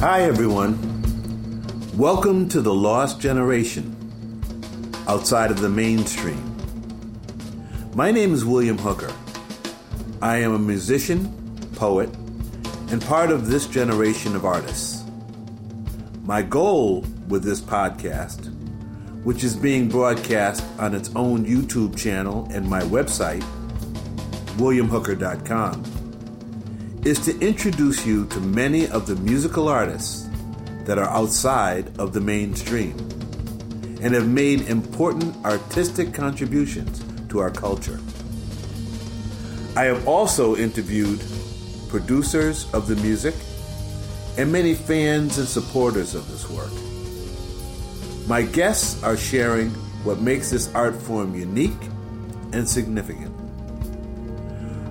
Hi, everyone. Welcome to The Lost Generation, Outside of the Mainstream. My name is William Hooker. I am a musician, poet, and part of this generation of artists. My goal with this podcast, which is being broadcast on its own YouTube channel and my website, WilliamHooker.com, is to introduce you to many of the musical artists that are outside of the mainstream and have made important artistic contributions to our culture. I have also interviewed producers of the music and many fans and supporters of this work. My guests are sharing what makes this art form unique and significant.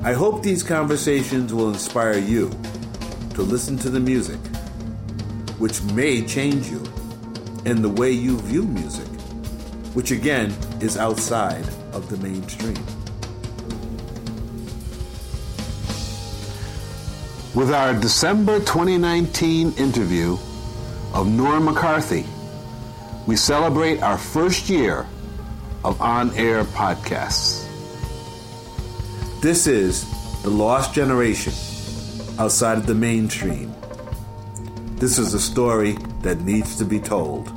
I hope these conversations will inspire you to listen to the music, which may change you and the way you view music, which again is outside of the mainstream. With our December 2019 interview of Nora McCarthy, we celebrate our first year of on-air podcasts. This is The Lost Generation, Outside of the Mainstream. This is a story that needs to be told.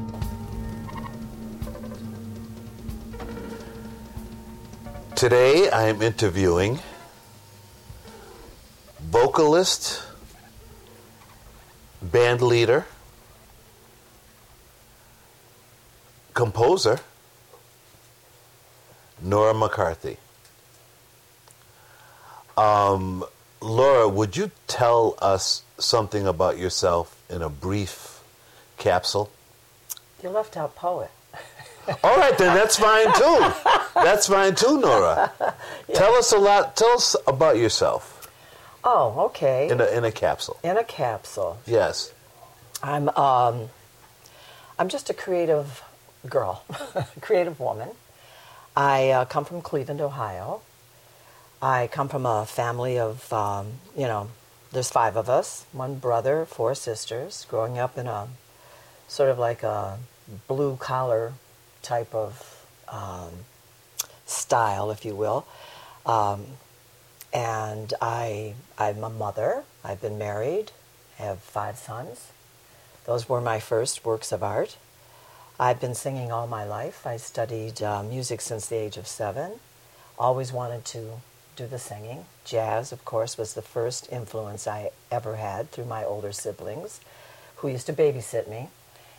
Today I am interviewing vocalist, band leader, composer, Nora McCarthy. Laura, would you tell us something about yourself in a brief capsule? You left out poet. All right, then that's fine too. That's fine too, Nora. Yeah. Tell us about yourself. Oh, okay. In a capsule. In a capsule. Yes. I'm just a creative girl, creative woman. I come from Cleveland, Ohio. I come from a family of, there's five of us, one brother, four sisters, growing up in a sort of like a blue-collar type of style, if you will. And I'm a mother. I've been married. I have five sons. Those were my first works of art. I've been singing all my life. I studied music since the age of 7. Always wanted to do the singing. Jazz, of course, was the first influence I ever had through my older siblings who used to babysit me.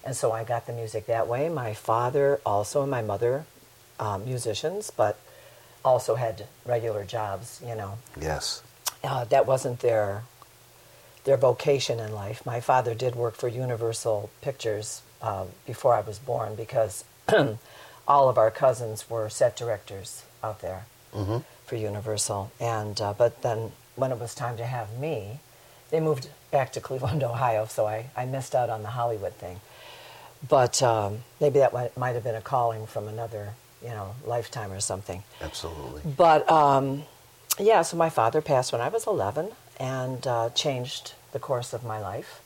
And so I got the music that way. My father also and my mother, musicians, but also had regular jobs, Yes. That wasn't their vocation in life. My father did work for Universal Pictures before I was born because all of our cousins were set directors out there. Mm-hmm. For Universal, and but then when it was time to have me, they moved back to Cleveland, Ohio, so I missed out on the Hollywood thing. But maybe that might have been a calling from another, lifetime or something. Absolutely. But, so my father passed when I was 11 and changed the course of my life.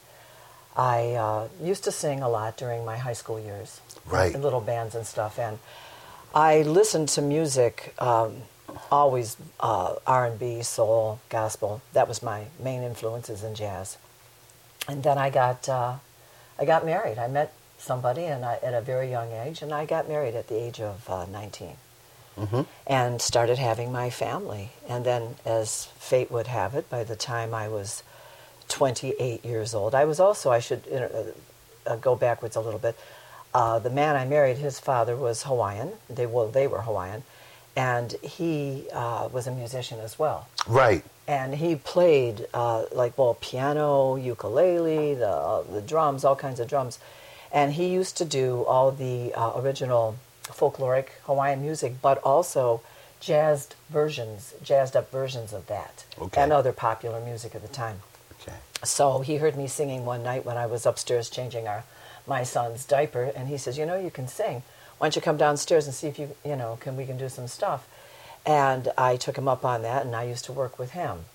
I used to sing a lot during my high school years. Right. In little bands and stuff, and I listened to music... always R&B, soul, gospel. That was my main influences in jazz. And then I got married. I met somebody at a very young age, and I got married at the age of 19. Mm-hmm. And started having my family. And then, as fate would have it, by the time I was 28 years old, I was also, I should go backwards a little bit, the man I married, his father was Hawaiian. They were Hawaiian. And he was a musician as well. Right. And he played, piano, ukulele, the drums, all kinds of drums. And he used to do all the original folkloric Hawaiian music, but also jazzed up versions of that. Okay. And other popular music at the time. Okay. So he heard me singing one night when I was upstairs changing my son's diaper, and he says, you can sing. Why don't you come downstairs and see if we can do some stuff? And I took him up on that, and I used to work with him.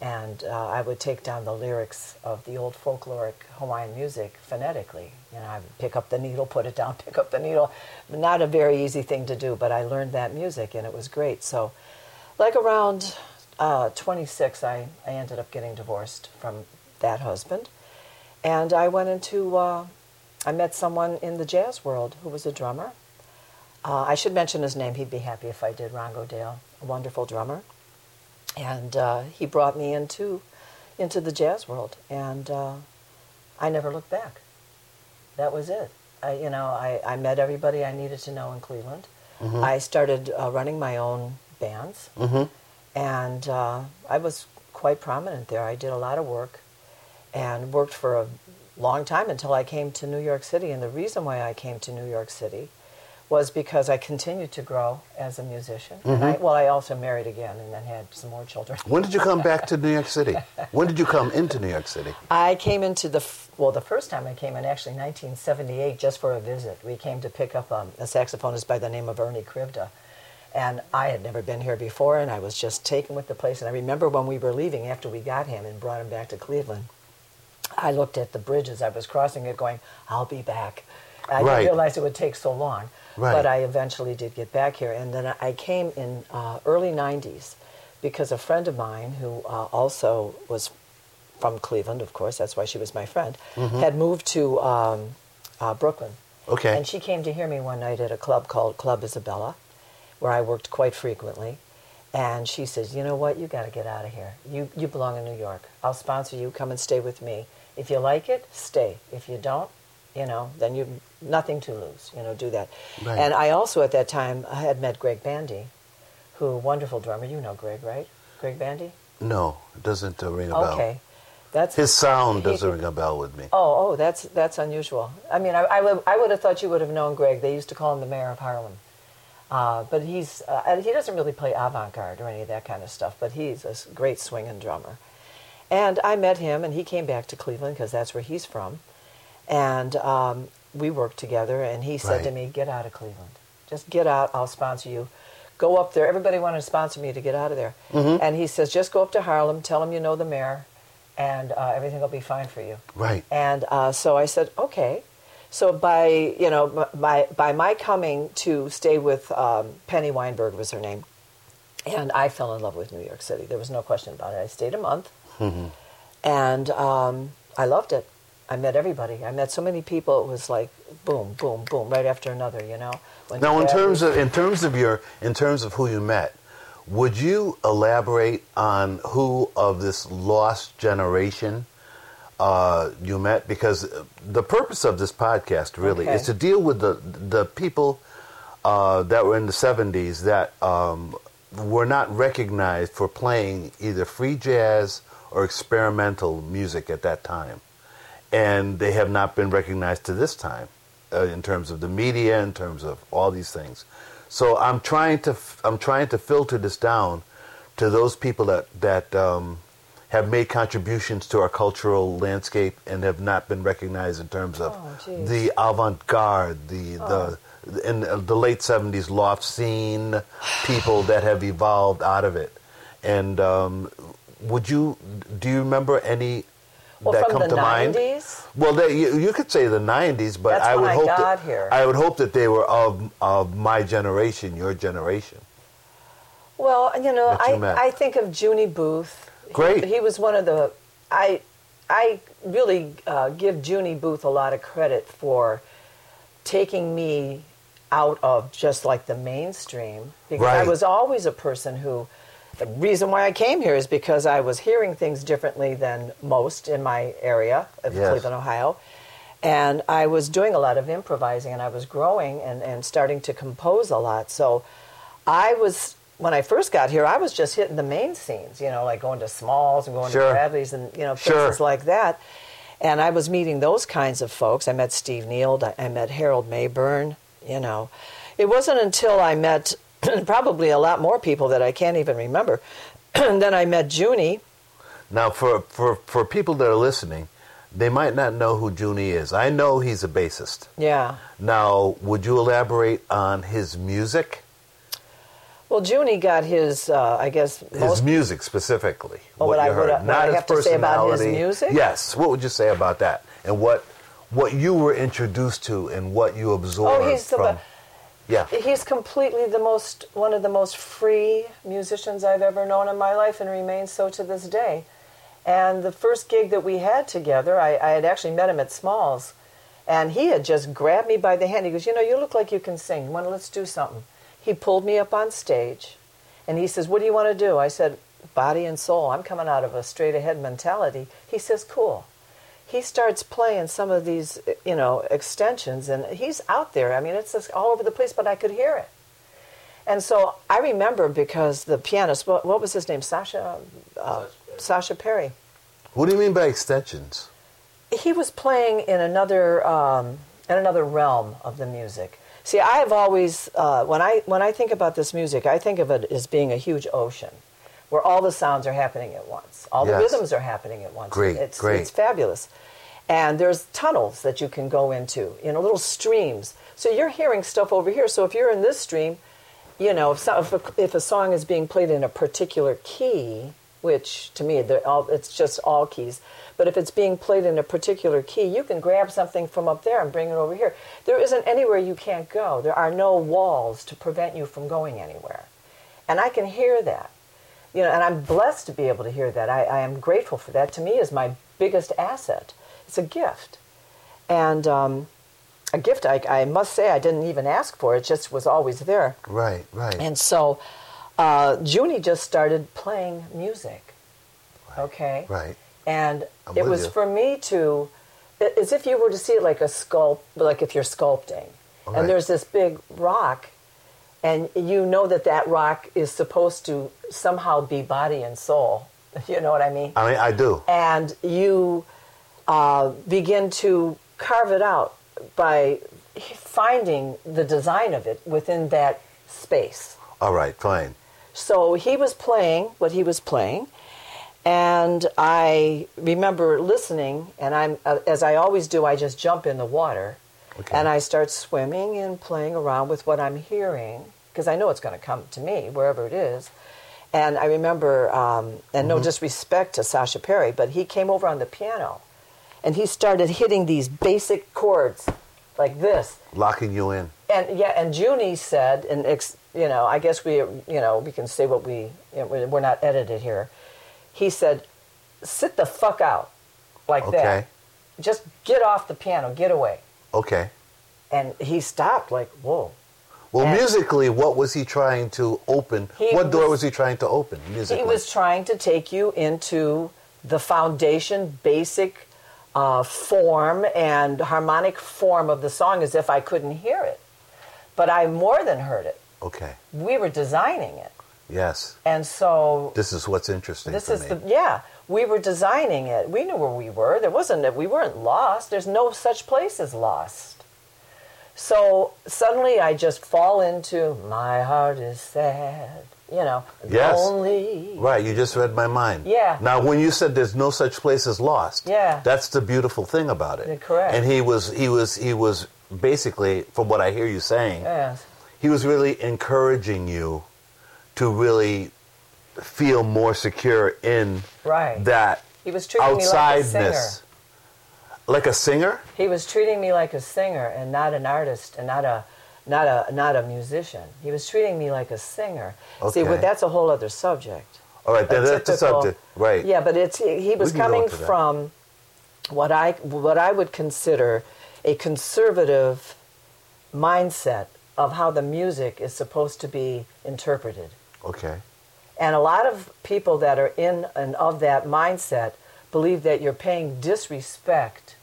And I would take down the lyrics of the old folkloric Hawaiian music phonetically. And I would pick up the needle, put it down, pick up the needle. Not a very easy thing to do, but I learned that music, and it was great. So like around 26, I ended up getting divorced from that husband. And I went into, I met someone in the jazz world who was a drummer. I should mention his name. He'd be happy if I did. Rongo Dale, a wonderful drummer. And he brought me into the jazz world, and I never looked back. That was it. I met everybody I needed to know in Cleveland. Mm-hmm. I started running my own bands, mm-hmm. and I was quite prominent there. I did a lot of work and worked for a long time until I came to New York City. And the reason why I came to New York City was because I continued to grow as a musician. Mm-hmm. And I also married again and then had some more children. When did you come back to New York City? When did you come into New York City? I came into the first time I came in, actually, 1978, just for a visit. We came to pick up a saxophonist by the name of Ernie Krivda. And I had never been here before, and I was just taken with the place. And I remember when we were leaving, after we got him and brought him back to Cleveland, I looked at the bridge as I was crossing it going, I'll be back. I didn't realize it would take so long, but I eventually did get back here. And then I came in early 90s because a friend of mine who also was from Cleveland, of course, that's why she was my friend, mm-hmm. had moved to Brooklyn. Okay. And she came to hear me one night at a club called Club Isabella, where I worked quite frequently. And she says, you know what, you got to get out of here. You belong in New York. I'll sponsor you. Come and stay with me. If you like it, stay. If you don't, then you've nothing to lose, do that. Right. And I also, at that time, I had met Greg Bandy, who, wonderful drummer. You know Greg, right? Greg Bandy? No, it doesn't ring a bell. Okay. His sound doesn't ring a bell with me. Oh, that's unusual. I mean, I would have thought you would have known Greg. They used to call him the mayor of Harlem. But he's he doesn't really play avant-garde or any of that kind of stuff, but he's a great swinging drummer. And I met him, and he came back to Cleveland because that's where he's from. And we worked together, and he said to me, get out of Cleveland. Just get out. I'll sponsor you. Go up there. Everybody wanted to sponsor me to get out of there. Mm-hmm. And he says, just go up to Harlem, tell him you know the mayor, and everything will be fine for you. Right. And so I said, okay. So by my coming to stay with Penny Weinberg was her name, and I fell in love with New York City. There was no question about it. I stayed a month, mm-hmm. and I loved it. I met everybody. I met so many people. It was like boom, boom, boom, right after another. Now, in terms of who you met, would you elaborate on who of this lost generation you met? Because the purpose of this podcast really is to deal with the people that were in the '70s that were not recognized for playing either free jazz or experimental music at that time. And they have not been recognized to this time in terms of the media, in terms of all these things. So I'm trying to filter this down to those people that have made contributions to our cultural landscape and have not been recognized in terms of the avant-garde, the late '70s loft scene, people that have evolved out of it. And do you remember any? Well, that from come the to 90s? Mind? Well, you could say the 90s, but I would hope that they were of my generation, your generation. Well, I think of Junie Booth. Great. He was one of the... I really give Junie Booth a lot of credit for taking me out of just like the mainstream. Because I was always a person who... The reason why I came here is because I was hearing things differently than most in my area of Cleveland, Ohio. And I was doing a lot of improvising, and I was growing and starting to compose a lot. So when I first got here, I was just hitting the main scenes, like going to Smalls and going to Bradley's and, places like that. And I was meeting those kinds of folks. I met Steve Neal. I met Harold Mayburn, It wasn't until I met... probably a lot more people that I can't even remember. Then I met Junie. Now, for people that are listening, they might not know who Junie is. I know he's a bassist. Yeah. Now, would you elaborate on his music? Well, Junie got his, I guess... His music, specifically. Oh, what you heard. Not his personality. What I have to say about his music? Yes. What would you say about that? And what you were introduced to and what you absorbed from... Yeah. He's completely one of the most free musicians I've ever known in my life, and remains so to this day. And the first gig that we had together, I had actually met him at Smalls, and he had just grabbed me by the hand. He goes, you know, you look like you can sing. Let's do something. He pulled me up on stage, and he says, what do you want to do? I said, body and soul. I'm coming out of a straight-ahead mentality. He says, cool. He starts playing some of these, you know, extensions, and he's out there. I mean, it's just all over the place, but I could hear it. And so I remember, because the pianist, what was his name, Sasha Perry. What do you mean by extensions? He was playing in another realm of the music. See, I have always, when I think about this music, I think of it as being a huge ocean, where all the sounds are happening at once. All the rhythms are happening at once. Great. It's fabulous. And there's tunnels that you can go into, you know, little streams. So you're hearing stuff over here. So if you're in this stream, you know, if a song is being played in a particular key, which to me, it's just all keys, but if it's being played in a particular key, you can grab something from up there and bring it over here. There isn't anywhere you can't go. There are no walls to prevent you from going anywhere. And I can hear that. You know, and I'm blessed to be able to hear that. I am grateful for that. To me, is my biggest asset. It's a gift. And a gift, I must say, I didn't even ask for. It just was always there. Right. And so Junie just started playing music. Right. Okay? Right. And it was for me to, as if you were to see it like a sculpt, like if you're sculpting. Right. And there's this big rock, and you know that rock is supposed to somehow be body and soul. You know what I mean? I mean, I do. And you begin to carve it out by finding the design of it within that space. All right, fine. So he was playing what he was playing, and I remember listening, and I'm as I always do, I just jump in the water. Okay. And I start swimming and playing around with what I'm hearing, because I know it's going to come to me, wherever it is. And I remember, and no disrespect to Sasha Perry, but he came over on the piano, and he started hitting these basic chords like this. Locking you in. And yeah, and Junie said, and you know, I guess we can say what we're not edited here. He said, sit the fuck out, like that. Just get off the piano, get away. Okay. And he stopped like, whoa. Well, and musically, what was he trying to open? What door was he trying to open musically? He was trying to take you into the foundation, basic form and harmonic form of the song, as if I couldn't hear it. But I more than heard it. Okay. We were designing it. Yes. And so... This is what's interesting to me. We were designing it. We knew where we were. We weren't lost. There's no such place as lost. So suddenly I just fall into my heart is sad, you know, lonely. Right, you just read my mind. Yeah. Now, when you said there's no such place as lost, that's the beautiful thing about it. You're correct. And he was basically, from what I hear you saying, he was really encouraging you to really feel more secure in that he was treating outsideness. Me like a singer. Like a singer? He was treating me like a singer and not an artist and not a musician. He was treating me like a singer. Okay. See, that's a whole other subject. All right, that's a subject, right? Yeah, but he was coming from what I would consider a conservative mindset of how the music is supposed to be interpreted. Okay. And a lot of people that are in and of that mindset believe that you're paying disrespect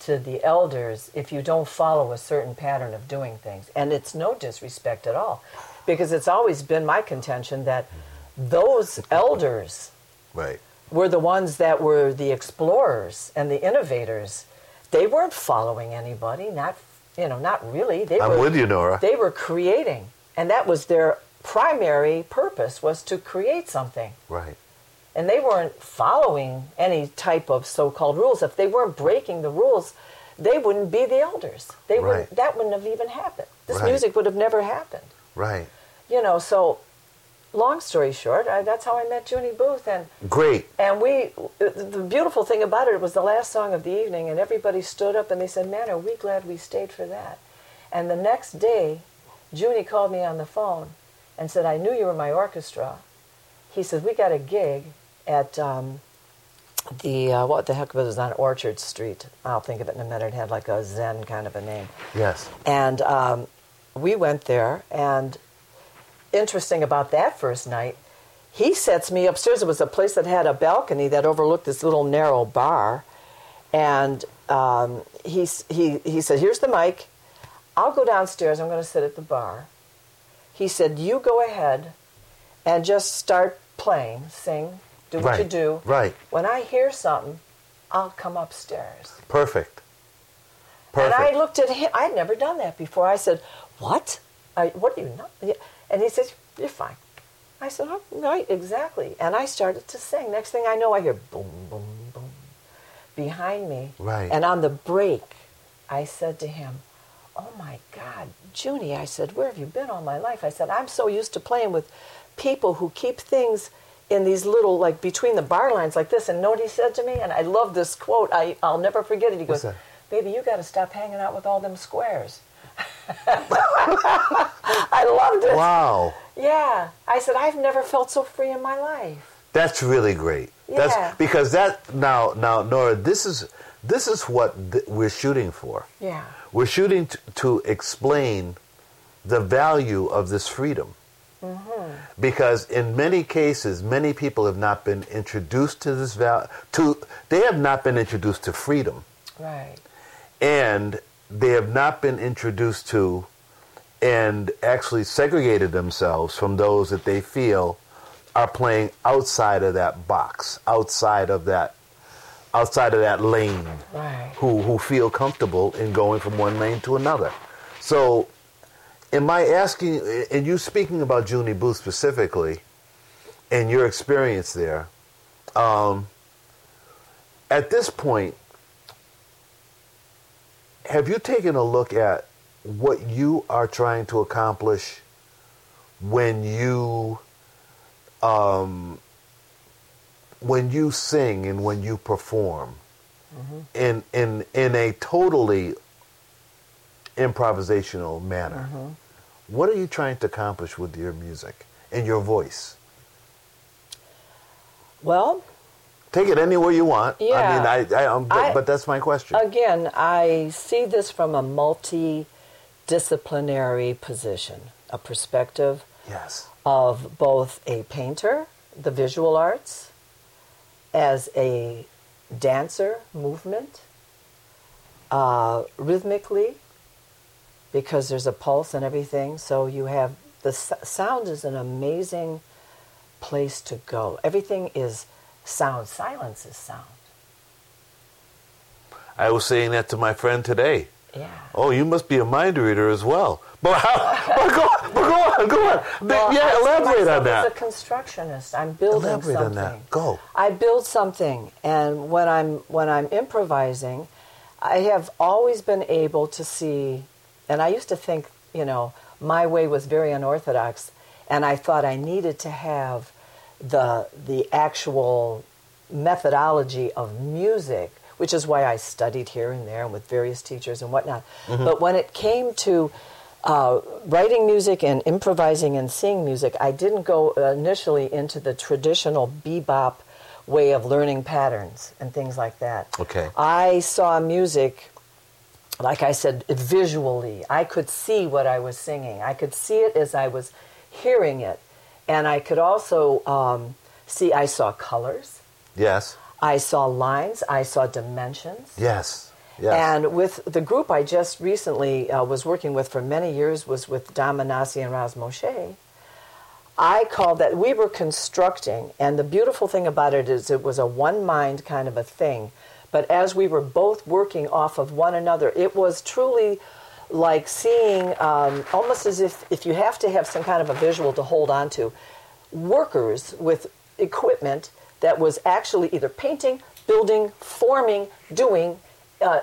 to the elders if you don't follow a certain pattern of doing things. And it's no disrespect at all, because it's always been my contention that those elders were the ones that were the explorers and the innovators. They weren't following anybody, not really. I'm with you, Nora. They were creating, and that was their primary purpose, was to create something. Right. And they weren't following any type of so-called rules. If they weren't breaking the rules, they wouldn't be the elders. They wouldn't have even happened. This music would have never happened. Right. You know, so long story short, that's how I met Junie Booth. And great. And we, the beautiful thing about it was the last song of the evening, and everybody stood up and they said, "Man, are we glad we stayed for that?" And the next day, Junie called me on the phone and said, "I knew you were my orchestra." He said, "We got a gig at what the heck was it on Orchard Street? I'll think of it in a minute. It had like a Zen kind of a name." Yes. And we went there and. Interesting about that first night, he sets me upstairs. It was a place that had a balcony that overlooked this little narrow bar, and he said, "Here's the mic. I'll go downstairs. I'm going to sit at the bar." He said, "You go ahead and just start playing, sing, do what you do. Right. When I hear something, I'll come upstairs." Perfect. Perfect. And I looked at him. I'd never done that before. I said, "What? What do you know?" And he says, "You're fine." I said, "Oh, right, exactly." And I started to sing. Next thing I know, I hear boom, boom, boom behind me. Right. And on the break, I said to him, "Oh, my God, Junie," I said, "where have you been all my life?" I said, "I'm so used to playing with people who keep things in these little, like, between the bar lines like this." And nobody said to me, and I love this quote. I'll never forget it. He goes, "Baby, you got to stop hanging out with all them squares." I loved it. Wow. Yeah. I said, "I've never felt so free in my life." That's really great. Yeah. That's, because that, now, Nora, this is what we're shooting for. Yeah. We're shooting to explain the value of this freedom. Mm-hmm. Because in many cases, many people have not been introduced to this value. They have not been introduced to freedom. Right. And they have not been introduced to and actually segregated themselves from those that they feel are playing outside of that box, outside of that lane, right. who feel comfortable in going from one lane to another. So am I asking, and you speaking about Junie Booth specifically and your experience there, at this point, have you taken a look at what you are trying to accomplish when you sing and when you perform, mm-hmm. in a totally improvisational manner? Mm-hmm. What are you trying to accomplish with your music and your voice? Well, take it anywhere you want. Yeah. I mean, but that's my question. Again, I see this from a multidisciplinary position, a perspective yes. of both a painter, the visual arts, as a dancer, movement, rhythmically, because there's a pulse and everything. So you have the sound is an amazing place to go. Everything is sound. Silence is sound. I was saying that to my friend today. Yeah. "Oh, you must be a mind reader as well." But go on. Well, yeah, elaborate on that. I'm a constructionist. I'm building elaborate something. Elaborate on that. Go. I build something, and when I'm improvising, I have always been able to see, and I used to think, my way was very unorthodox, and I thought I needed to have the actual methodology of music, which is why I studied here and there and with various teachers and whatnot. Mm-hmm. But when it came to writing music and improvising and seeing music, I didn't go initially into the traditional bebop way of learning patterns and things like that. Okay. I saw music, like I said, visually. I could see what I was singing. I could see it as I was hearing it. And I could also I saw colors. Yes. I saw lines. I saw dimensions. Yes. Yes. And with the group I just recently was working with for many years was with Dom Minasi and Raz Moshe. I called that, we were constructing, and the beautiful thing about it is it was a one-mind kind of a thing. But as we were both working off of one another, it was truly like seeing, almost as if you have to have some kind of a visual to hold on to, workers with equipment that was actually either painting, building, forming, doing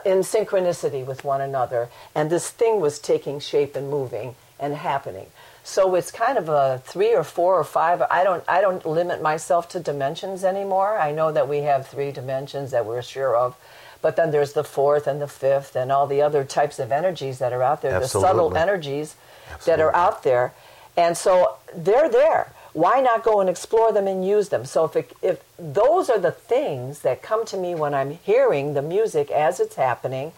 in synchronicity with one another. And this thing was taking shape and moving and happening. So it's kind of a 3 or 4 or 5. I don't limit myself to dimensions anymore. I know that we have 3 dimensions that we're sure of, but then there's the 4th and the 5th and all the other types of energies that are out there, Absolutely. The subtle energies Absolutely. That are out there. And so they're there. Why not go and explore them and use them? So if those are the things that come to me when I'm hearing the music as it's happening,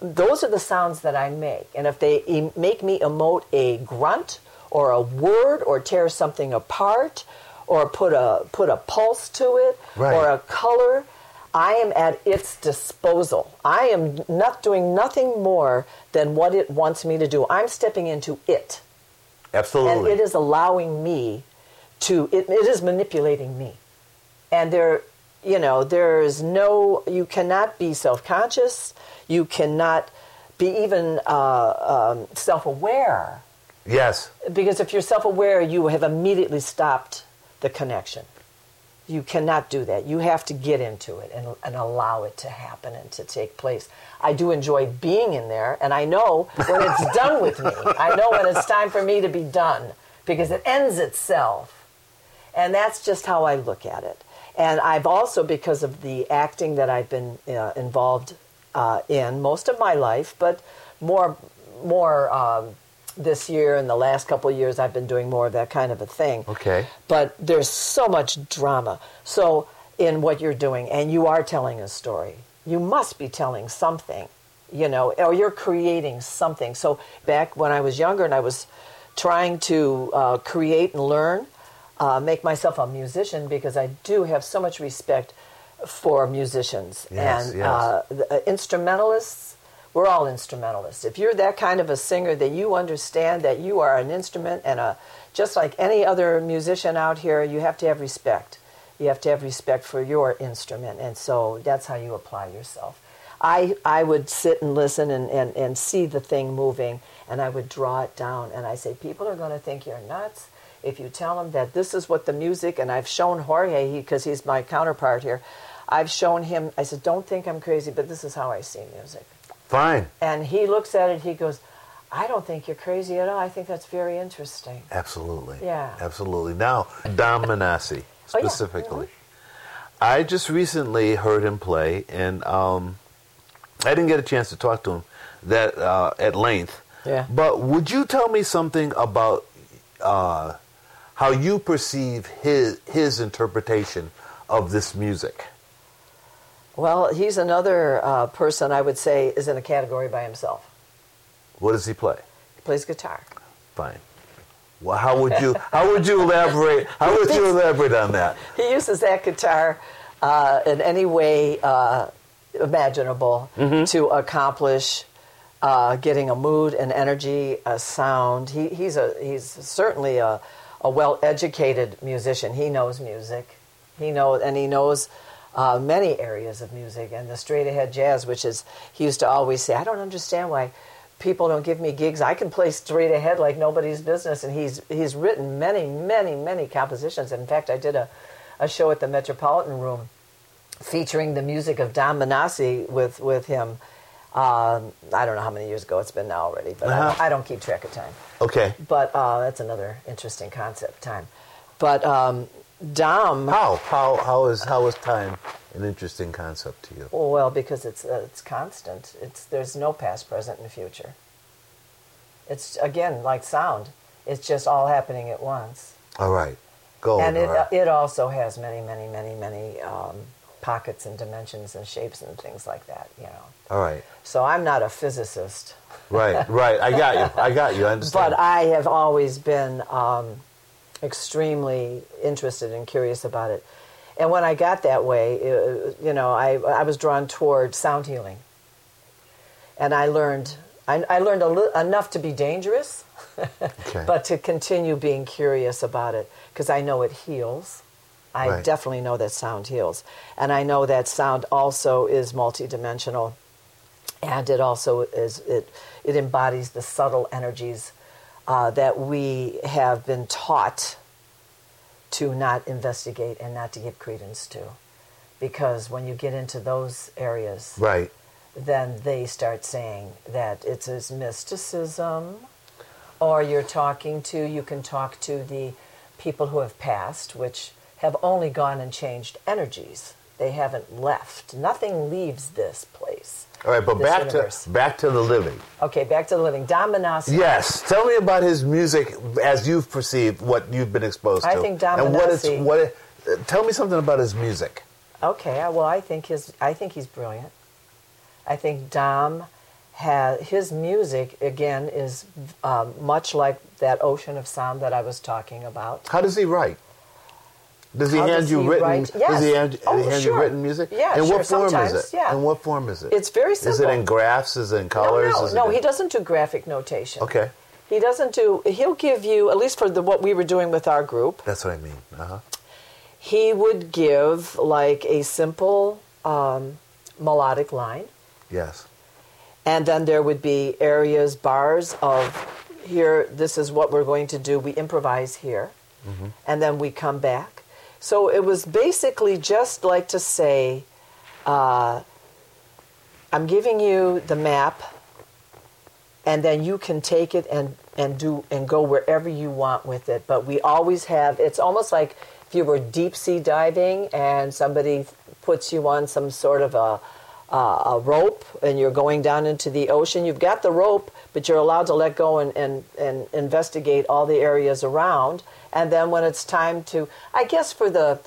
those are the sounds that I make. And if they make me emote a grunt or a word or tear something apart or put a pulse to it right. or a color, I am at its disposal. I am not doing nothing more than what it wants me to do. I'm stepping into it. Absolutely. And it is allowing me to, it is manipulating me. And you cannot be self-conscious. You cannot be even self-aware. Yes. Because if you're self-aware, you have immediately stopped the connection. You cannot do that. You have to get into it and allow it to happen and to take place. I do enjoy being in there, and I know when it's done with me. I know when it's time for me to be done because it ends itself. And that's just how I look at it. And I've also, because of the acting that I've been involved in most of my life, but more this year and the last couple of years, I've been doing more of that kind of a thing. Okay. But there's so much drama. So in what you're doing, and you are telling a story, you must be telling something, or you're creating something. So back when I was younger and I was trying to create and learn, make myself a musician, because I do have so much respect for musicians. Yes, and yes. The instrumentalists, we're all instrumentalists. If you're that kind of a singer, that you understand that you are an instrument, and just like any other musician out here, you have to have respect. You have to have respect for your instrument, and so that's how you apply yourself. I would sit and listen and see the thing moving, and I would draw it down, and I say, people are going to think you're nuts if you tell them that this is what the music, and I've shown Jorge, because he's my counterpart here, I've shown him, I said, don't think I'm crazy, but this is how I see music. Fine. And he looks at it, he goes, I don't think you're crazy at all. I think that's very interesting. Absolutely. Yeah. Absolutely. Now, Dom Minasi, specifically. Oh, yeah. Mm-hmm. I just recently heard him play, and I didn't get a chance to talk to him that at length. Yeah. But would you tell me something about how you perceive his interpretation of this music? Well, he's another person I would say is in a category by himself. What does he play? He plays guitar. Fine. Well, how would you elaborate? How would you elaborate on that? He uses that guitar in any way imaginable mm-hmm. to accomplish getting a mood, an energy, a sound. He's certainly a well-educated musician. He knows music. He knows. Many areas of music, and the straight-ahead jazz, which is, he used to always say, I don't understand why people don't give me gigs. I can play straight ahead like nobody's business, and he's written many, many, many compositions. In fact, I did a show at the Metropolitan Room featuring the music of Dom Minasi with him. I don't know how many years ago it's been now already, but uh-huh. I don't keep track of time. Okay. But that's another interesting concept, time. But... Dom. How is time an interesting concept to you? Well, because it's constant. There's no past, present, and future. It's again like sound. It's just all happening at once. All right, go. And it also has many pockets and dimensions and shapes and things like that. All right. So I'm not a physicist. Right. I got you. I understand. But I have always been. Extremely interested and curious about it. And when I got that way, I was drawn toward sound healing. And I learned enough to be dangerous, okay. but to continue being curious about it, because I know it heals. I right. definitely know that sound heals. And I know that sound also is multidimensional, and it also is it embodies the subtle energies that we have been taught to not investigate and not to give credence to. Because when you get into those areas, right. then they start saying that it's mysticism, or you're talking to, you can talk to the people who have passed, which have only gone and changed energies. They haven't left. Nothing leaves this place. All right, but back to the living. Okay, back to the living. Dom Minasi. Yes, tell me about his music as you've perceived what you've been exposed to. I think Dom Minasi. And tell me something about his music. Okay, well, I think he's brilliant. I think Dom has his music again is much like that ocean of sound that I was talking about. How does he write? Does he hand you written music? Yeah, in what form is it? Yeah. In what form is it? It's very simple. Is it in graphs? Is it in colors? No, he doesn't do graphic notation. Okay. He doesn't do. He'll give you, at least for what we were doing with our group. That's what I mean. Uh-huh. He would give like a simple melodic line. Yes. And then there would be areas, bars of here. This is what we're going to do. We improvise here, mm-hmm. and then we come back. So it was basically just like to say, I'm giving you the map, and then you can take it and go wherever you want with it. But we always have, it's almost like if you were deep sea diving and somebody puts you on some sort of a rope and you're going down into the ocean. You've got the rope, but you're allowed to let go and investigate all the areas around. And then when it's time to, I guess for the,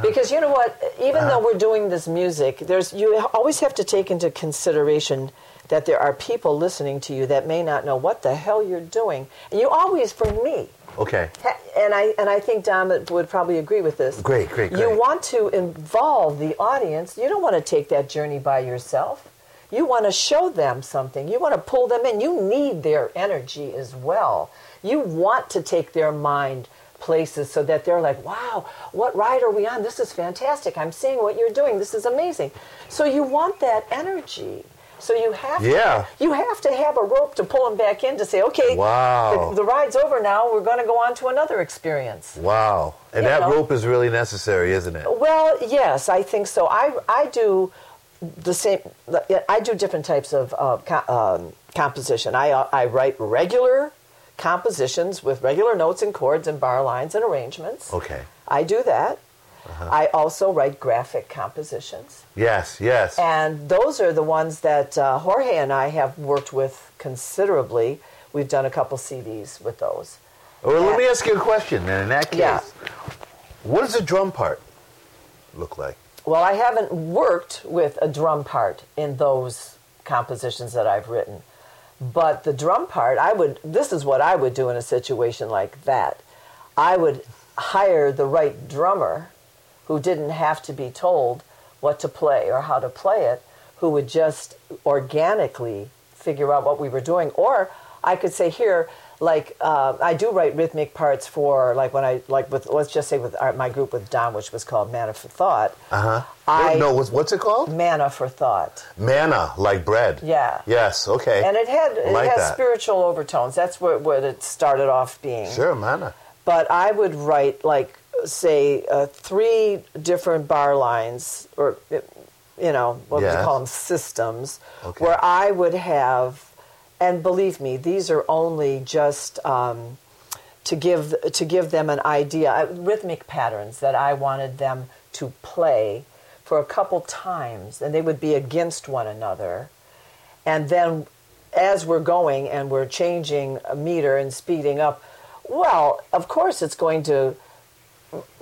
because you know what, even though we're doing this music, you always have to take into consideration that there are people listening to you that may not know what the hell you're doing. And you always, for me. Okay. And I think Dom would probably agree with this. Great. You want to involve the audience. You don't want to take that journey by yourself. You want to show them something. You want to pull them in. You need their energy as well. You want to take their mind places so that they're like, wow, what ride are we on? This is fantastic. I'm seeing what you're doing. This is amazing. So you want that energy. So you have to have a rope to pull them back in to say, okay, wow. the ride's over now. We're going to go on to another experience. Wow. And rope is really necessary, isn't it? Well, yes, I think so. I do the same. I do different types of composition. I write regular compositions with regular notes and chords and bar lines and arrangements. Okay. I do that. Uh-huh. I also write graphic compositions. Yes. And those are the ones that Jorge and I have worked with considerably. We've done a couple CDs with those. Well, let me ask you a question then. In that case, what does a drum part look like? Well, I haven't worked with a drum part in those compositions that I've written. But the drum part, this is what I would do in a situation like that. I would hire the right drummer who didn't have to be told what to play or how to play it, who would just organically figure out what we were doing. Or I could say here, like, I do write rhythmic parts for, like, when I, like, with, let's just say with my group with Dom, which was called Manna for Thought. Uh-huh. What's it called? Manna for Thought. Manna, like bread. Yeah. Yes, okay. And it has spiritual overtones. That's what it started off being. Sure, manna. But I would write, like, say, three different bar lines, or, you know, what we call them, systems, where I would have... And believe me, these are only just to give them an idea, rhythmic patterns that I wanted them to play for a couple times, and they would be against one another. And then as we're going and we're changing a meter and speeding up, well, of course it's going to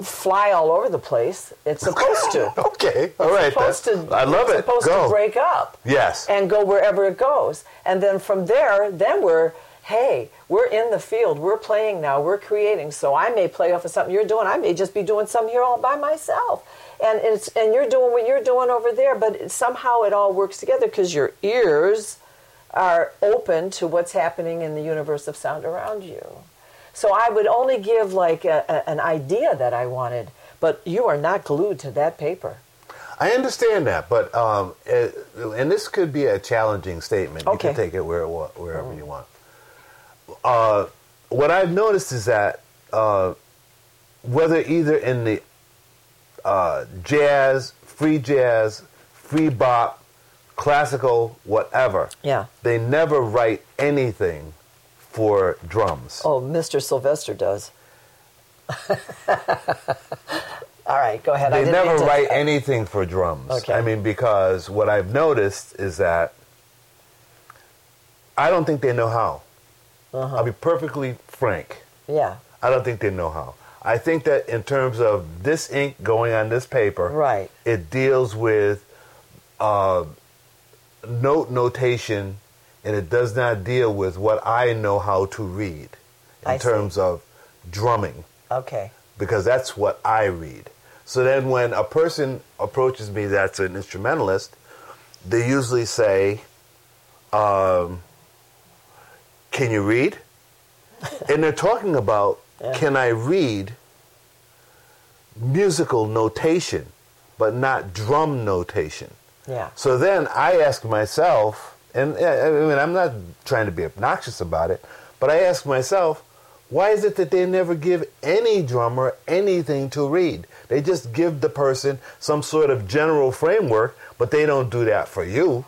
fly all over the place. It's supposed to. Okay, all right. I love it. It's supposed to break up. Yes. And go wherever it goes. And then from there, we're in the field. We're playing now. We're creating. So I may play off of something you're doing. I may just be doing something here all by myself. And you're doing what you're doing over there. But somehow it all works together because your ears are open to what's happening in the universe of sound around you. So I would only give like an idea that I wanted, but you are not glued to that paper. I understand that, but and this could be a challenging statement. Okay. You can take it wherever you want. What I've noticed is that whether either in the jazz, free bop, classical, whatever, they never write anything for drums. Oh, Mr. Sylvester does. All right, go ahead. They never write anything for drums. Okay. I mean, because what I've noticed is that I don't think they know how. Uh-huh. I'll be perfectly frank. Yeah. I don't think they know how. I think that in terms of this ink going on this paper, right, it deals with note notation, and it does not deal with what I know how to read in terms of drumming. Okay. Because that's what I read. So then when a person approaches me that's an instrumentalist, they usually say, can you read? And they're talking about, yeah, can I read musical notation, but not drum notation? Yeah. So then I ask myself, and I mean, I'm not trying to be obnoxious about it, but I ask myself, why is it that they never give any drummer anything to read? They just give the person some sort of general framework, but they don't do that for you.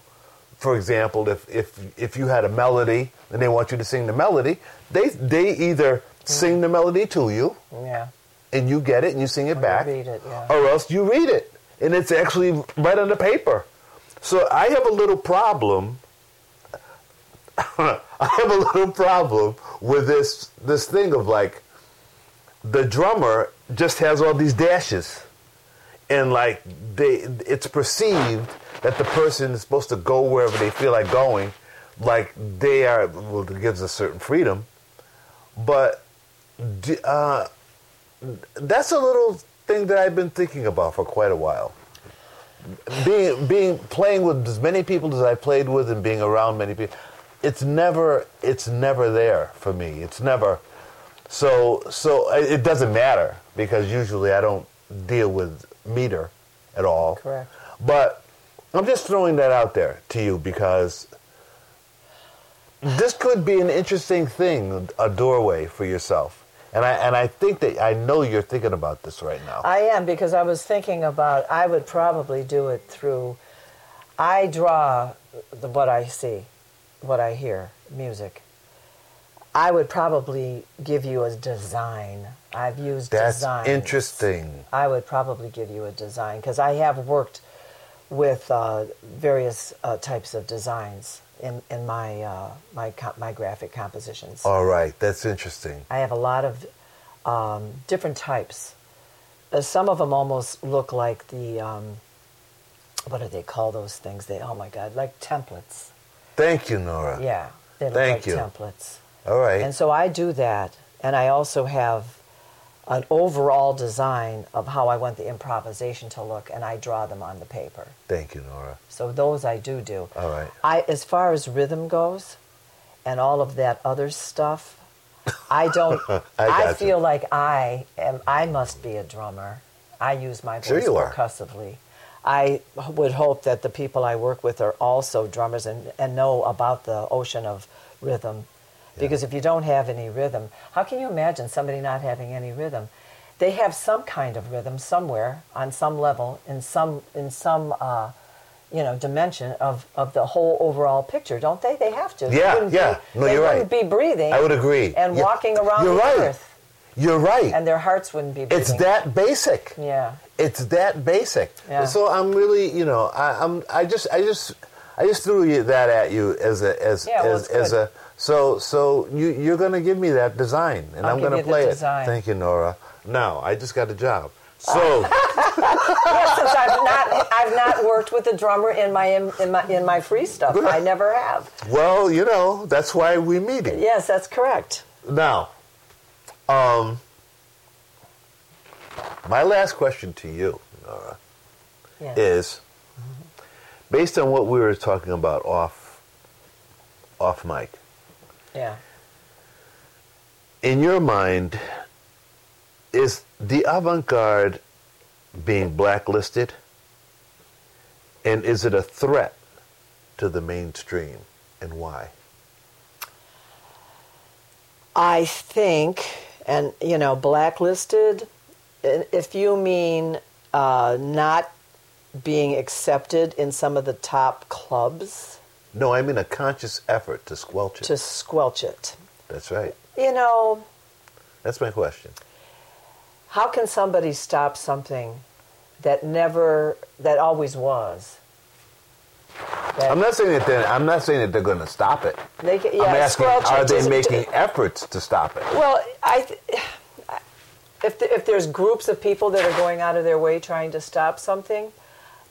For example, if you had a melody and they want you to sing the melody, they either sing the melody to you, yeah, and you get it and you sing it back, you read it, yeah, or else you read it, and it's actually right on the paper. So I have a little problem. I have a little problem with this thing of like the drummer just has all these dashes, and like it's perceived that the person is supposed to go wherever they feel like going, like they are. Well, it gives a certain freedom, but that's a little thing that I've been thinking about for quite a while. Being playing with as many people as I played with and being around many people. It's never there for me. It's never, so it doesn't matter because usually I don't deal with meter at all. Correct. But I'm just throwing that out there to you because this could be an interesting thing, a doorway for yourself. And I think that I know you're thinking about this right now. I am, because I was thinking about I would probably do it through, I draw what I see. What I hear, music. I would probably give you a design. I've used design. That's interesting. I would probably give you a design because I have worked with various types of designs in my my graphic compositions. All right, that's interesting. I have a lot of different types. Some of them almost look like the what do they call those things? Oh my God, like templates. Thank you, Nora. Yeah, they look like templates. All right. And so I do that, and I also have an overall design of how I want the improvisation to look, and I draw them on the paper. Thank you, Nora. So those I do. All right. As far as rhythm goes, and all of that other stuff, I don't. I feel like I must be a drummer. I use my voice percussively. I would hope that the people I work with are also drummers and know about the ocean of rhythm. Because if you don't have any rhythm, how can you imagine somebody not having any rhythm? They have some kind of rhythm somewhere on some level in some dimension of the whole overall picture, don't they? They have to. Yeah, They wouldn't be breathing. I would agree. And walking around Earth. You're right. And their hearts wouldn't be beating. It's that basic. Yeah. It's that basic. Yeah. So I'm really, I just threw that at you as a. So you're going to give me that design, and I'm going to play it. Thank you, Nora. Now I just got a job. So since I've not worked with a drummer in my free stuff. I never have. Well, that's why we meeting. Yes, that's correct. Now. My last question to you, Nora, is based on what we were talking about off mic. Yeah. In your mind, is the avant-garde being blacklisted, and is it a threat to the mainstream, and why? I think. And, blacklisted, if you mean not being accepted in some of the top clubs. No, I mean a conscious effort to squelch it. That's right. You know... That's my question. How can somebody stop something that always was? I'm not saying that they're going to stop it. They can, yeah, I'm asking, are they making efforts to stop it? Well, if there's groups of people that are going out of their way trying to stop something,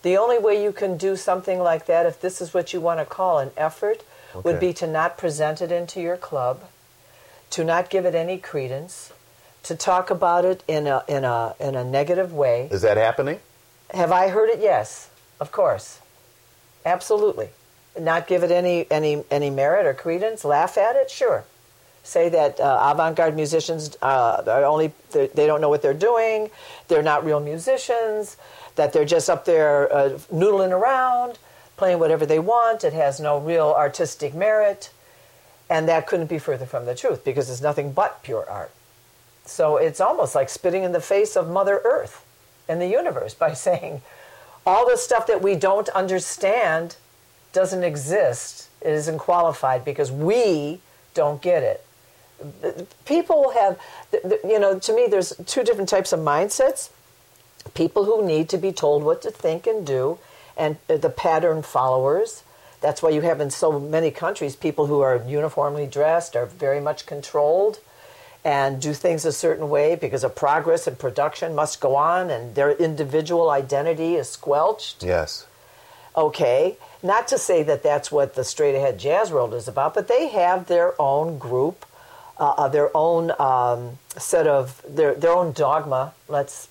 the only way you can do something like that, if this is what you want to call an effort, okay, would be to not present it into your club, to not give it any credence, to talk about it in a negative way. Is that happening? Have I heard it? Yes, of course. Absolutely. Not give it any merit or credence, laugh at it, sure. Say that avant-garde musicians are only, they don't know what they're doing, they're not real musicians, that they're just up there noodling around, playing whatever they want, it has no real artistic merit, and that couldn't be further from the truth because it's nothing but pure art. So it's almost like spitting in the face of Mother Earth and the universe by saying, all the stuff that we don't understand doesn't exist. It isn't qualified because we don't get it. People have, you know, to me there's two different types of mindsets. People who need to be told what to think and do, and the pattern followers. That's why you have in so many countries people who are uniformly dressed, are very much controlled, and do things a certain way because of progress and production must go on and their individual identity is squelched. Yes. Okay. Not to say that that's what the straight-ahead jazz world is about, but they have their own group, their own set of, their own dogma, let's,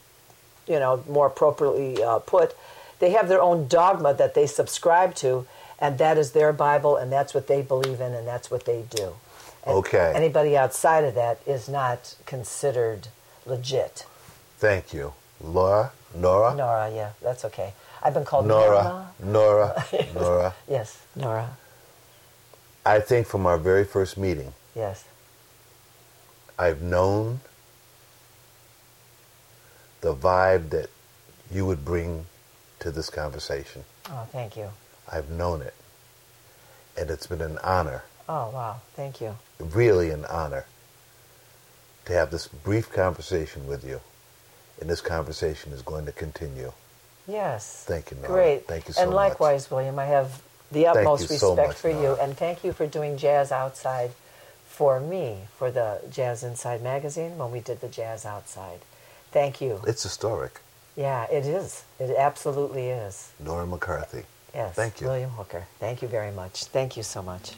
you know, more appropriately put. They have their own dogma that they subscribe to, and that is their Bible, and that's what they believe in, and that's what they do. Okay. Anybody outside of that is not considered legit. Thank you. Laura? Nora? Nora, yeah. That's okay. I've been called Nora. Nora. Nora. Nora. Yes, Nora. I think from our very first meeting, yes, I've known the vibe that you would bring to this conversation. Oh, thank you. I've known it. And it's been an honor. Oh, wow. Thank you. Really an honor to have this brief conversation with you. And this conversation is going to continue. Yes. Thank you, Nora. Great. Thank you so much. And likewise, much. William, I have the utmost respect for Nora. You. And thank you for doing Jazz Outside for me, for the Jazz Inside magazine, when we did the Jazz Outside. Thank you. It's historic. Yeah, it is. It absolutely is. Nora McCarthy. Yes. Thank you. William Hooker. Thank you very much. Thank you so much.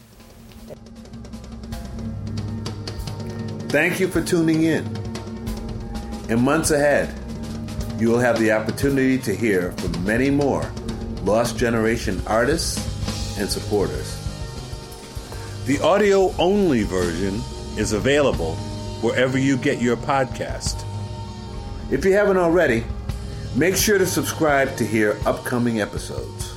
Thank you for tuning in. In months ahead, you will have the opportunity to hear from many more Lost Generation artists and supporters. The audio-only version is available wherever you get your podcast. If you haven't already, make sure to subscribe to hear upcoming episodes.